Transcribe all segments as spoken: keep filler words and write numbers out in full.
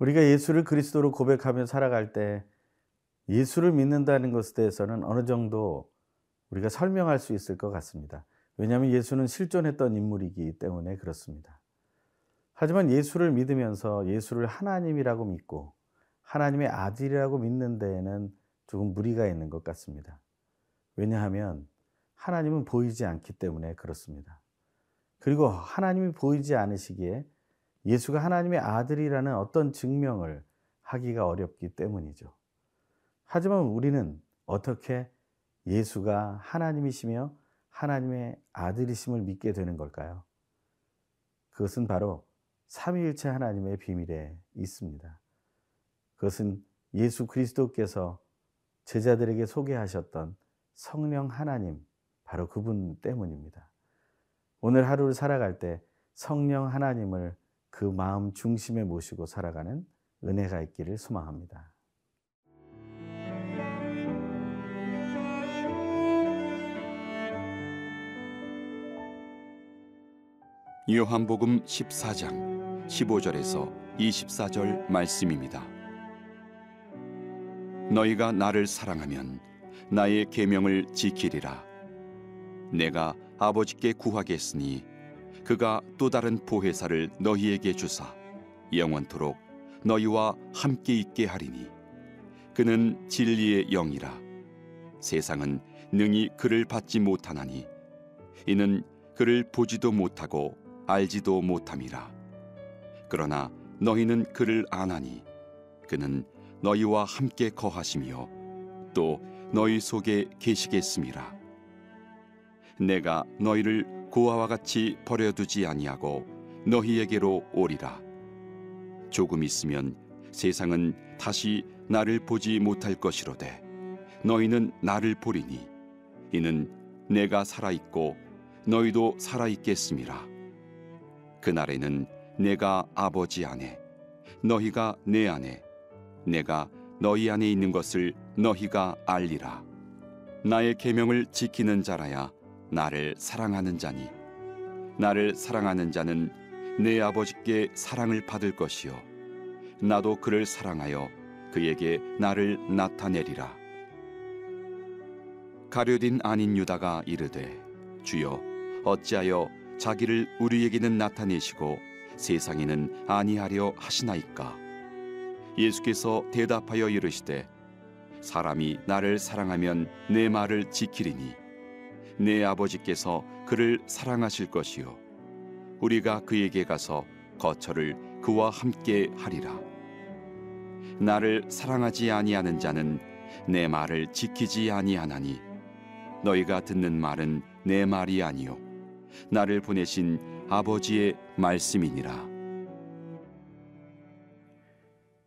우리가 예수를 그리스도로 고백하며 살아갈 때 예수를 믿는다는 것에 대해서는 어느 정도 우리가 설명할 수 있을 것 같습니다. 왜냐하면 예수는 실존했던 인물이기 때문에 그렇습니다. 하지만 예수를 믿으면서 예수를 하나님이라고 믿고 하나님의 아들이라고 믿는 데에는 조금 무리가 있는 것 같습니다. 왜냐하면 하나님은 보이지 않기 때문에 그렇습니다. 그리고 하나님이 보이지 않으시기에 예수가 하나님의 아들이라는 어떤 증명을 하기가 어렵기 때문이죠. 하지만 우리는 어떻게 예수가 하나님이시며 하나님의 아들이심을 믿게 되는 걸까요? 그것은 바로 삼위일체 하나님의 비밀에 있습니다. 그것은 예수 그리스도께서 제자들에게 소개하셨던 성령 하나님, 바로 그분 때문입니다. 오늘 하루를 살아갈 때 성령 하나님을 그 마음 중심에 모시고 살아가는 은혜가 있기를 소망합니다. 요한복음 십사 장 십오 절에서 이십사 절 말씀입니다. 너희가 나를 사랑하면 나의 계명을 지키리라. 내가 아버지께 구하겠으니 그가 또 다른 보혜사를 너희에게 주사 영원토록 너희와 함께 있게 하리니 그는 진리의 영이라. 세상은 능히 그를 받지 못하나니 이는 그를 보지도 못하고 알지도 못함이라. 그러나 너희는 그를 아나니 그는 너희와 함께 거하시며 또 너희 속에 계시겠음이라. 내가 너희를 고아와 같이 버려두지 아니하고 너희에게로 오리라. 조금 있으면 세상은 다시 나를 보지 못할 것이로되 너희는 나를 보리니 이는 내가 살아있고 너희도 살아있겠음이라. 그날에는 내가 아버지 안에 너희가 내 안에 내가 너희 안에 있는 것을 너희가 알리라. 나의 계명을 지키는 자라야 나를 사랑하는 자니 나를 사랑하는 자는 내 아버지께 사랑을 받을 것이요 나도 그를 사랑하여 그에게 나를 나타내리라. 가룟인 아닌 유다가 이르되 주여 어찌하여 자기를 우리에게는 나타내시고 세상에는 아니하려 하시나이까. 예수께서 대답하여 이르시되 사람이 나를 사랑하면 내 말을 지키리니 내 아버지께서 그를 사랑하실 것이요 우리가 그에게 가서 거처를 그와 함께 하리라. 나를 사랑하지 아니하는 자는 내 말을 지키지 아니하나니 너희가 듣는 말은 내 말이 아니요 나를 보내신 아버지의 말씀이니라.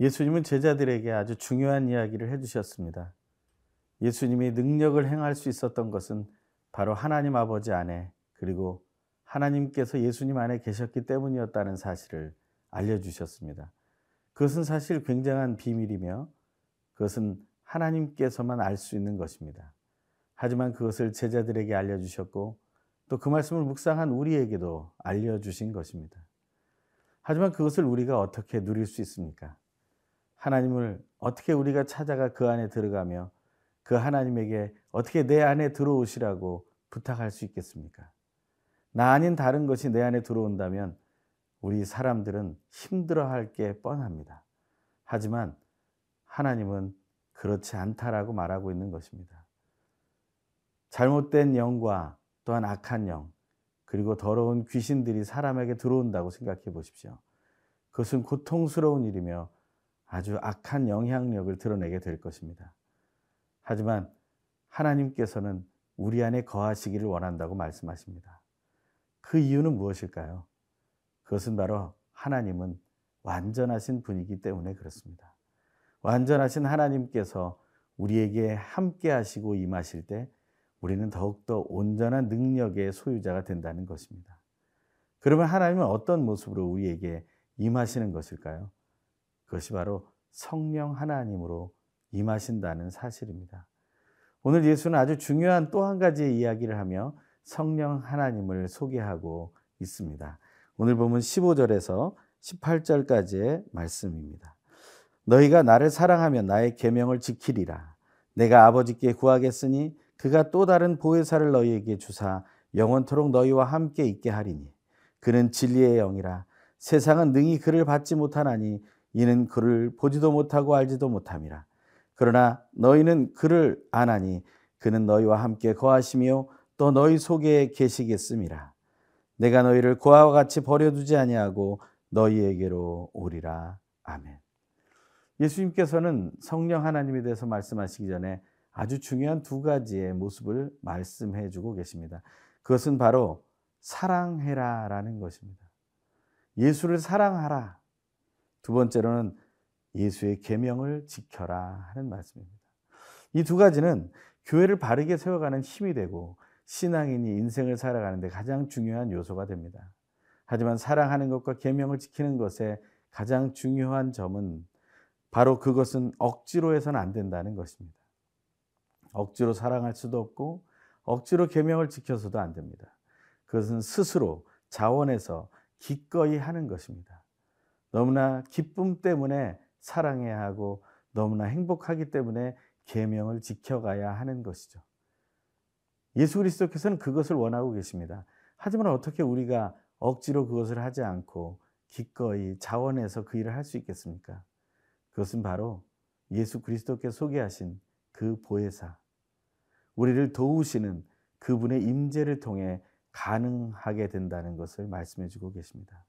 예수님은 제자들에게 아주 중요한 이야기를 해주셨습니다. 예수님이 능력을 행할 수 있었던 것은 바로 하나님 아버지 안에 그리고 하나님께서 예수님 안에 계셨기 때문이었다는 사실을 알려주셨습니다. 그것은 사실 굉장한 비밀이며 그것은 하나님께서만 알 수 있는 것입니다. 하지만 그것을 제자들에게 알려주셨고 또 그 말씀을 묵상한 우리에게도 알려주신 것입니다. 하지만 그것을 우리가 어떻게 누릴 수 있습니까? 하나님을 어떻게 우리가 찾아가 그 안에 들어가며 그 하나님에게 어떻게 내 안에 들어오시라고 부탁할 수 있겠습니까? 나 아닌 다른 것이 내 안에 들어온다면 우리 사람들은 힘들어할 게 뻔합니다. 하지만 하나님은 그렇지 않다라고 말하고 있는 것입니다. 잘못된 영과 또한 악한 영, 그리고 더러운 귀신들이 사람에게 들어온다고 생각해 보십시오. 그것은 고통스러운 일이며 아주 악한 영향력을 드러내게 될 것입니다. 하지만 하나님께서는 우리 안에 거하시기를 원한다고 말씀하십니다. 그 이유는 무엇일까요? 그것은 바로 하나님은 완전하신 분이기 때문에 그렇습니다. 완전하신 하나님께서 우리에게 함께 하시고 임하실 때 우리는 더욱더 온전한 능력의 소유자가 된다는 것입니다. 그러면 하나님은 어떤 모습으로 우리에게 임하시는 것일까요? 그것이 바로 성령 하나님으로 임하신다는 사실입니다. 오늘 예수는 아주 중요한 또 한 가지의 이야기를 하며 성령 하나님을 소개하고 있습니다. 오늘 보면 십오 절에서 십팔 절까지의 말씀입니다. 너희가 나를 사랑하면 나의 계명을 지키리라. 내가 아버지께 구하겠으니 그가 또 다른 보혜사를 너희에게 주사 영원토록 너희와 함께 있게 하리니 그는 진리의 영이라. 세상은 능히 그를 받지 못하나니 이는 그를 보지도 못하고 알지도 못함이라. 그러나 너희는 그를 아나니 그는 너희와 함께 거하시며 또 너희 속에 계시겠음이라. 내가 너희를 고아와 같이 버려두지 아니하고 너희에게로 오리라. 아멘. 예수님께서는 성령 하나님에 대해서 말씀하시기 전에 아주 중요한 두 가지의 모습을 말씀해 주고 계십니다. 그것은 바로 사랑해라 라는 것입니다. 예수를 사랑하라. 두 번째로는 예수의 계명을 지켜라 하는 말씀입니다. 이 두 가지는 교회를 바르게 세워가는 힘이 되고 신앙인이 인생을 살아가는 데 가장 중요한 요소가 됩니다. 하지만 사랑하는 것과 계명을 지키는 것의 가장 중요한 점은 바로 그것은 억지로 해서는 안 된다는 것입니다. 억지로 사랑할 수도 없고 억지로 계명을 지켜서도 안 됩니다. 그것은 스스로 자원해서 기꺼이 하는 것입니다. 너무나 기쁨 때문에 사랑해야 하고 너무나 행복하기 때문에 계명을 지켜가야 하는 것이죠. 예수 그리스도께서는 그것을 원하고 계십니다. 하지만 어떻게 우리가 억지로 그것을 하지 않고 기꺼이 자원해서 그 일을 할 수 있겠습니까? 그것은 바로 예수 그리스도께서 소개하신 그 보혜사, 우리를 도우시는 그분의 임재를 통해 가능하게 된다는 것을 말씀해 주고 계십니다.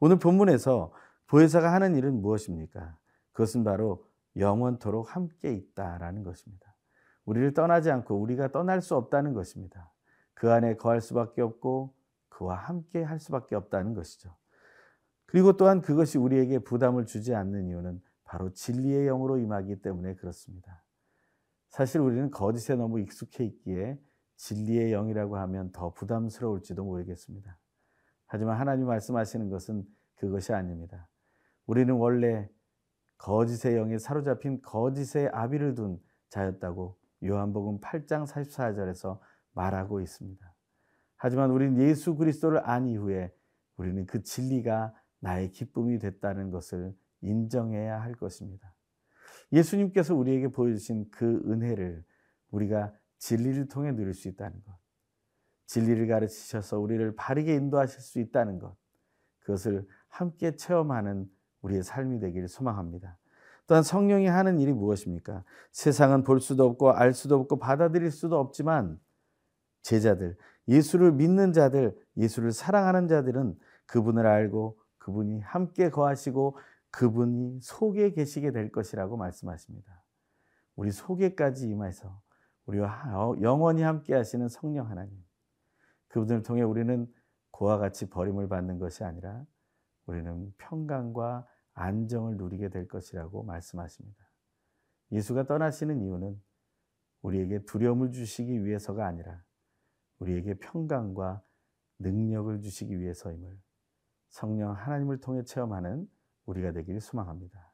오늘 본문에서 보혜사가 하는 일은 무엇입니까? 그것은 바로 영원토록 함께 있다라는 것입니다. 우리를 떠나지 않고 우리가 떠날 수 없다는 것입니다. 그 안에 거할 수밖에 없고 그와 함께 할 수밖에 없다는 것이죠. 그리고 또한 그것이 우리에게 부담을 주지 않는 이유는 바로 진리의 영으로 임하기 때문에 그렇습니다. 사실 우리는 거짓에 너무 익숙해 있기에 진리의 영이라고 하면 더 부담스러울지도 모르겠습니다. 하지만 하나님 말씀하시는 것은 그것이 아닙니다. 우리는 원래 거짓의 영에 사로잡힌 거짓의 아비를 둔 자였다고 요한복음 팔 장 사십사 절에서 말하고 있습니다. 하지만 우리는 예수 그리스도를 안 이후에 우리는 그 진리가 나의 기쁨이 됐다는 것을 인정해야 할 것입니다. 예수님께서 우리에게 보여주신 그 은혜를 우리가 진리를 통해 누릴 수 있다는 것, 진리를 가르치셔서 우리를 바르게 인도하실 수 있다는 것, 그것을 함께 체험하는 우리의 삶이 되기를 소망합니다. 또한 성령이 하는 일이 무엇입니까? 세상은 볼 수도 없고 알 수도 없고 받아들일 수도 없지만 제자들, 예수를 믿는 자들, 예수를 사랑하는 자들은 그분을 알고 그분이 함께 거하시고 그분이 속에 계시게 될 것이라고 말씀하십니다. 우리 속에까지 임해서 우리와 영원히 함께 하시는 성령 하나님, 그분을 통해 우리는 고와 같이 버림을 받는 것이 아니라 우리는 평강과 안정을 누리게 될 것이라고 말씀하십니다. 예수가 떠나시는 이유는 우리에게 두려움을 주시기 위해서가 아니라 우리에게 평강과 능력을 주시기 위해서임을 성령 하나님을 통해 체험하는 우리가 되길 소망합니다.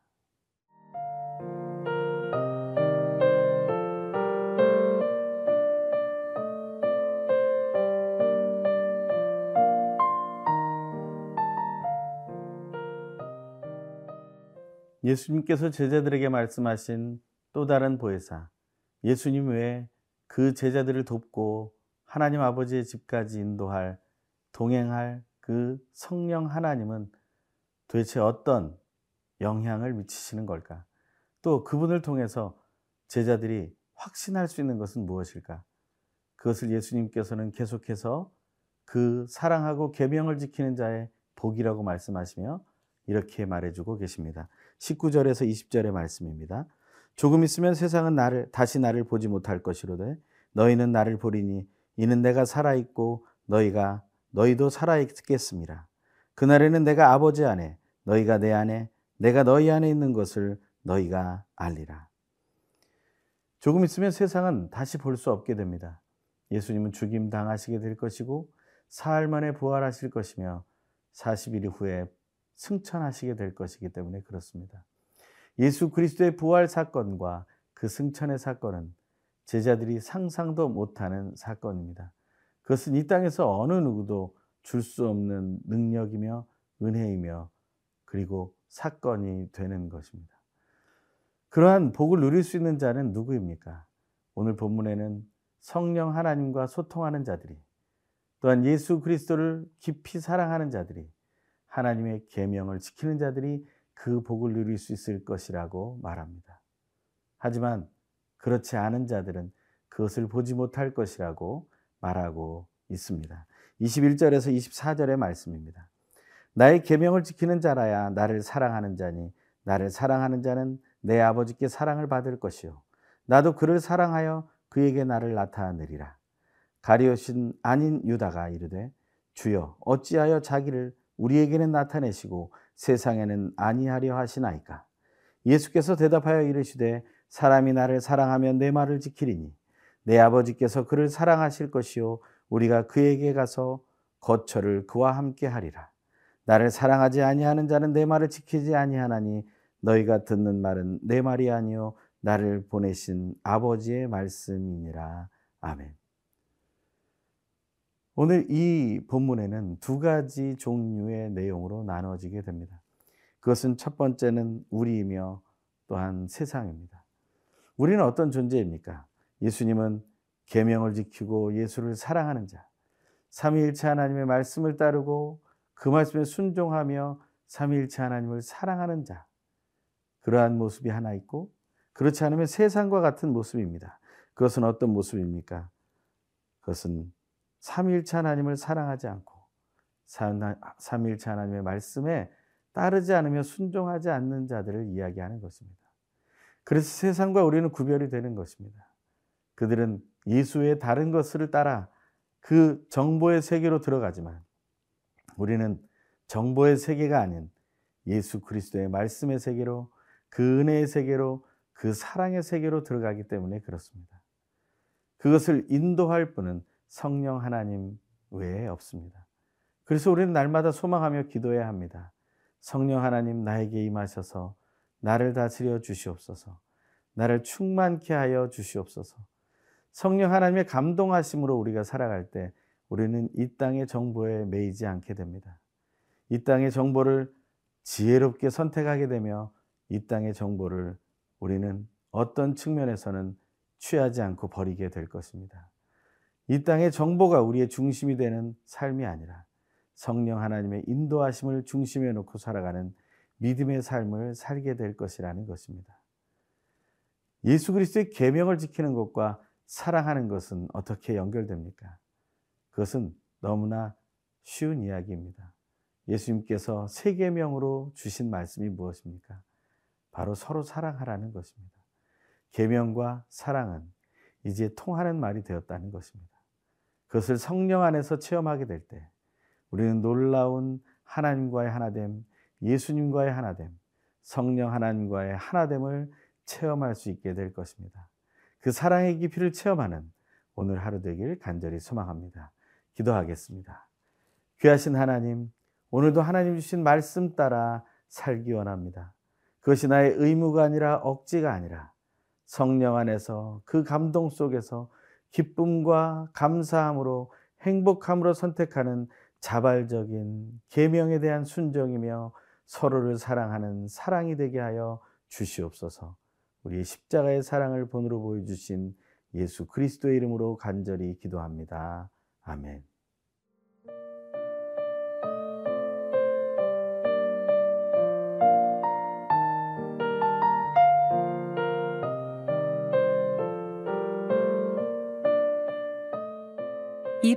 예수님께서 제자들에게 말씀하신 또 다른 보혜사, 예수님 외에 그 제자들을 돕고 하나님 아버지의 집까지 인도할, 동행할 그 성령 하나님은 도대체 어떤 영향을 미치시는 걸까? 또 그분을 통해서 제자들이 확신할 수 있는 것은 무엇일까? 그것을 예수님께서는 계속해서 그 사랑하고 계명을 지키는 자의 복이라고 말씀하시며 이렇게 말해주고 계십니다. 십구 절에서 이십 절의 말씀입니다. 조금 있으면 세상은 나를 다시 나를 보지 못할 것이로되 너희는 나를 보리니 이는 내가 살아있고 너희가 너희도 살아있겠습니다. 그날에는 내가 아버지 안에 너희가 내 안에 내가 너희 안에 있는 것을 너희가 알리라. 조금 있으면 세상은 다시 볼 수 없게 됩니다. 예수님은 죽임 당하시게 될 것이고 사흘 만에 부활하실 것이며 사십 일 후에 승천하시게 될 것이기 때문에 그렇습니다. 예수 그리스도의 부활 사건과 그 승천의 사건은 제자들이 상상도 못하는 사건입니다. 그것은 이 땅에서 어느 누구도 줄 수 없는 능력이며 은혜이며 그리고 사건이 되는 것입니다. 그러한 복을 누릴 수 있는 자는 누구입니까? 오늘 본문에는 성령 하나님과 소통하는 자들이, 또한 예수 그리스도를 깊이 사랑하는 자들이, 하나님의 계명을 지키는 자들이 그 복을 누릴 수 있을 것이라고 말합니다. 하지만 그렇지 않은 자들은 그것을 보지 못할 것이라고 말하고 있습니다. 이십일 절에서 이십사 절의 말씀입니다. 나의 계명을 지키는 자라야 나를 사랑하는 자니, 나를 사랑하는 자는 내 아버지께 사랑을 받을 것이요, 나도 그를 사랑하여 그에게 나를 나타내리라. 가리오신 아닌 유다가 이르되, 주여 어찌하여 자기를 우리에게는 나타내시고 세상에는 아니하려 하시나이까? 예수께서 대답하여 이르시되, 사람이 나를 사랑하면 내 말을 지키리니 내 아버지께서 그를 사랑하실 것이요, 우리가 그에게 가서 거처를 그와 함께 하리라. 나를 사랑하지 아니하는 자는 내 말을 지키지 아니하나니 너희가 듣는 말은 내 말이 아니요 나를 보내신 아버지의 말씀이니라. 아멘. 오늘 이 본문에는 두 가지 종류의 내용으로 나누어지게 됩니다. 그것은 첫 번째는 우리이며 또한 세상입니다. 우리는 어떤 존재입니까? 예수님은 계명을 지키고 예수를 사랑하는 자, 삼위일체 하나님의 말씀을 따르고 그 말씀에 순종하며 삼위일체 하나님을 사랑하는 자, 그러한 모습이 하나 있고, 그렇지 않으면 세상과 같은 모습입니다. 그것은 어떤 모습입니까? 그것은 삼위일체 하나님을 사랑하지 않고 삼위일체 하나님의 말씀에 따르지 않으며 순종하지 않는 자들을 이야기하는 것입니다. 그래서 세상과 우리는 구별이 되는 것입니다. 그들은 예수의 다른 것을 따라 그 정보의 세계로 들어가지만, 우리는 정보의 세계가 아닌 예수 그리스도의 말씀의 세계로, 그 은혜의 세계로, 그 사랑의 세계로 들어가기 때문에 그렇습니다. 그것을 인도할 분은 성령 하나님 외에 없습니다. 그래서 우리는 날마다 소망하며 기도해야 합니다. 성령 하나님, 나에게 임하셔서 나를 다스려 주시옵소서. 나를 충만케 하여 주시옵소서. 성령 하나님의 감동하심으로 우리가 살아갈 때 우리는 이 땅의 정보에 매이지 않게 됩니다. 이 땅의 정보를 지혜롭게 선택하게 되며 이 땅의 정보를 우리는 어떤 측면에서는 취하지 않고 버리게 될 것입니다. 이 땅의 정보가 우리의 중심이 되는 삶이 아니라 성령 하나님의 인도하심을 중심에 놓고 살아가는 믿음의 삶을 살게 될 것이라는 것입니다. 예수 그리스도의 계명을 지키는 것과 사랑하는 것은 어떻게 연결됩니까? 그것은 너무나 쉬운 이야기입니다. 예수님께서 세 계명으로 주신 말씀이 무엇입니까? 바로 서로 사랑하라는 것입니다. 계명과 사랑은 이제 통하는 말이 되었다는 것입니다. 그것을 성령 안에서 체험하게 될 때 우리는 놀라운 하나님과의 하나됨, 예수님과의 하나됨, 성령 하나님과의 하나됨을 체험할 수 있게 될 것입니다. 그 사랑의 깊이를 체험하는 오늘 하루 되길 간절히 소망합니다. 기도하겠습니다. 귀하신 하나님, 오늘도 하나님 주신 말씀 따라 살기 원합니다. 그것이 나의 의무가 아니라 억지가 아니라 성령 안에서 그 감동 속에서 기쁨과 감사함으로 행복함으로 선택하는 자발적인 계명에 대한 순종이며 서로를 사랑하는 사랑이 되게 하여 주시옵소서. 우리의 십자가의 사랑을 본으로 보여주신 예수 그리스도의 이름으로 간절히 기도합니다. 아멘. 이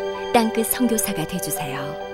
땅끝 선교사가 되어주세요.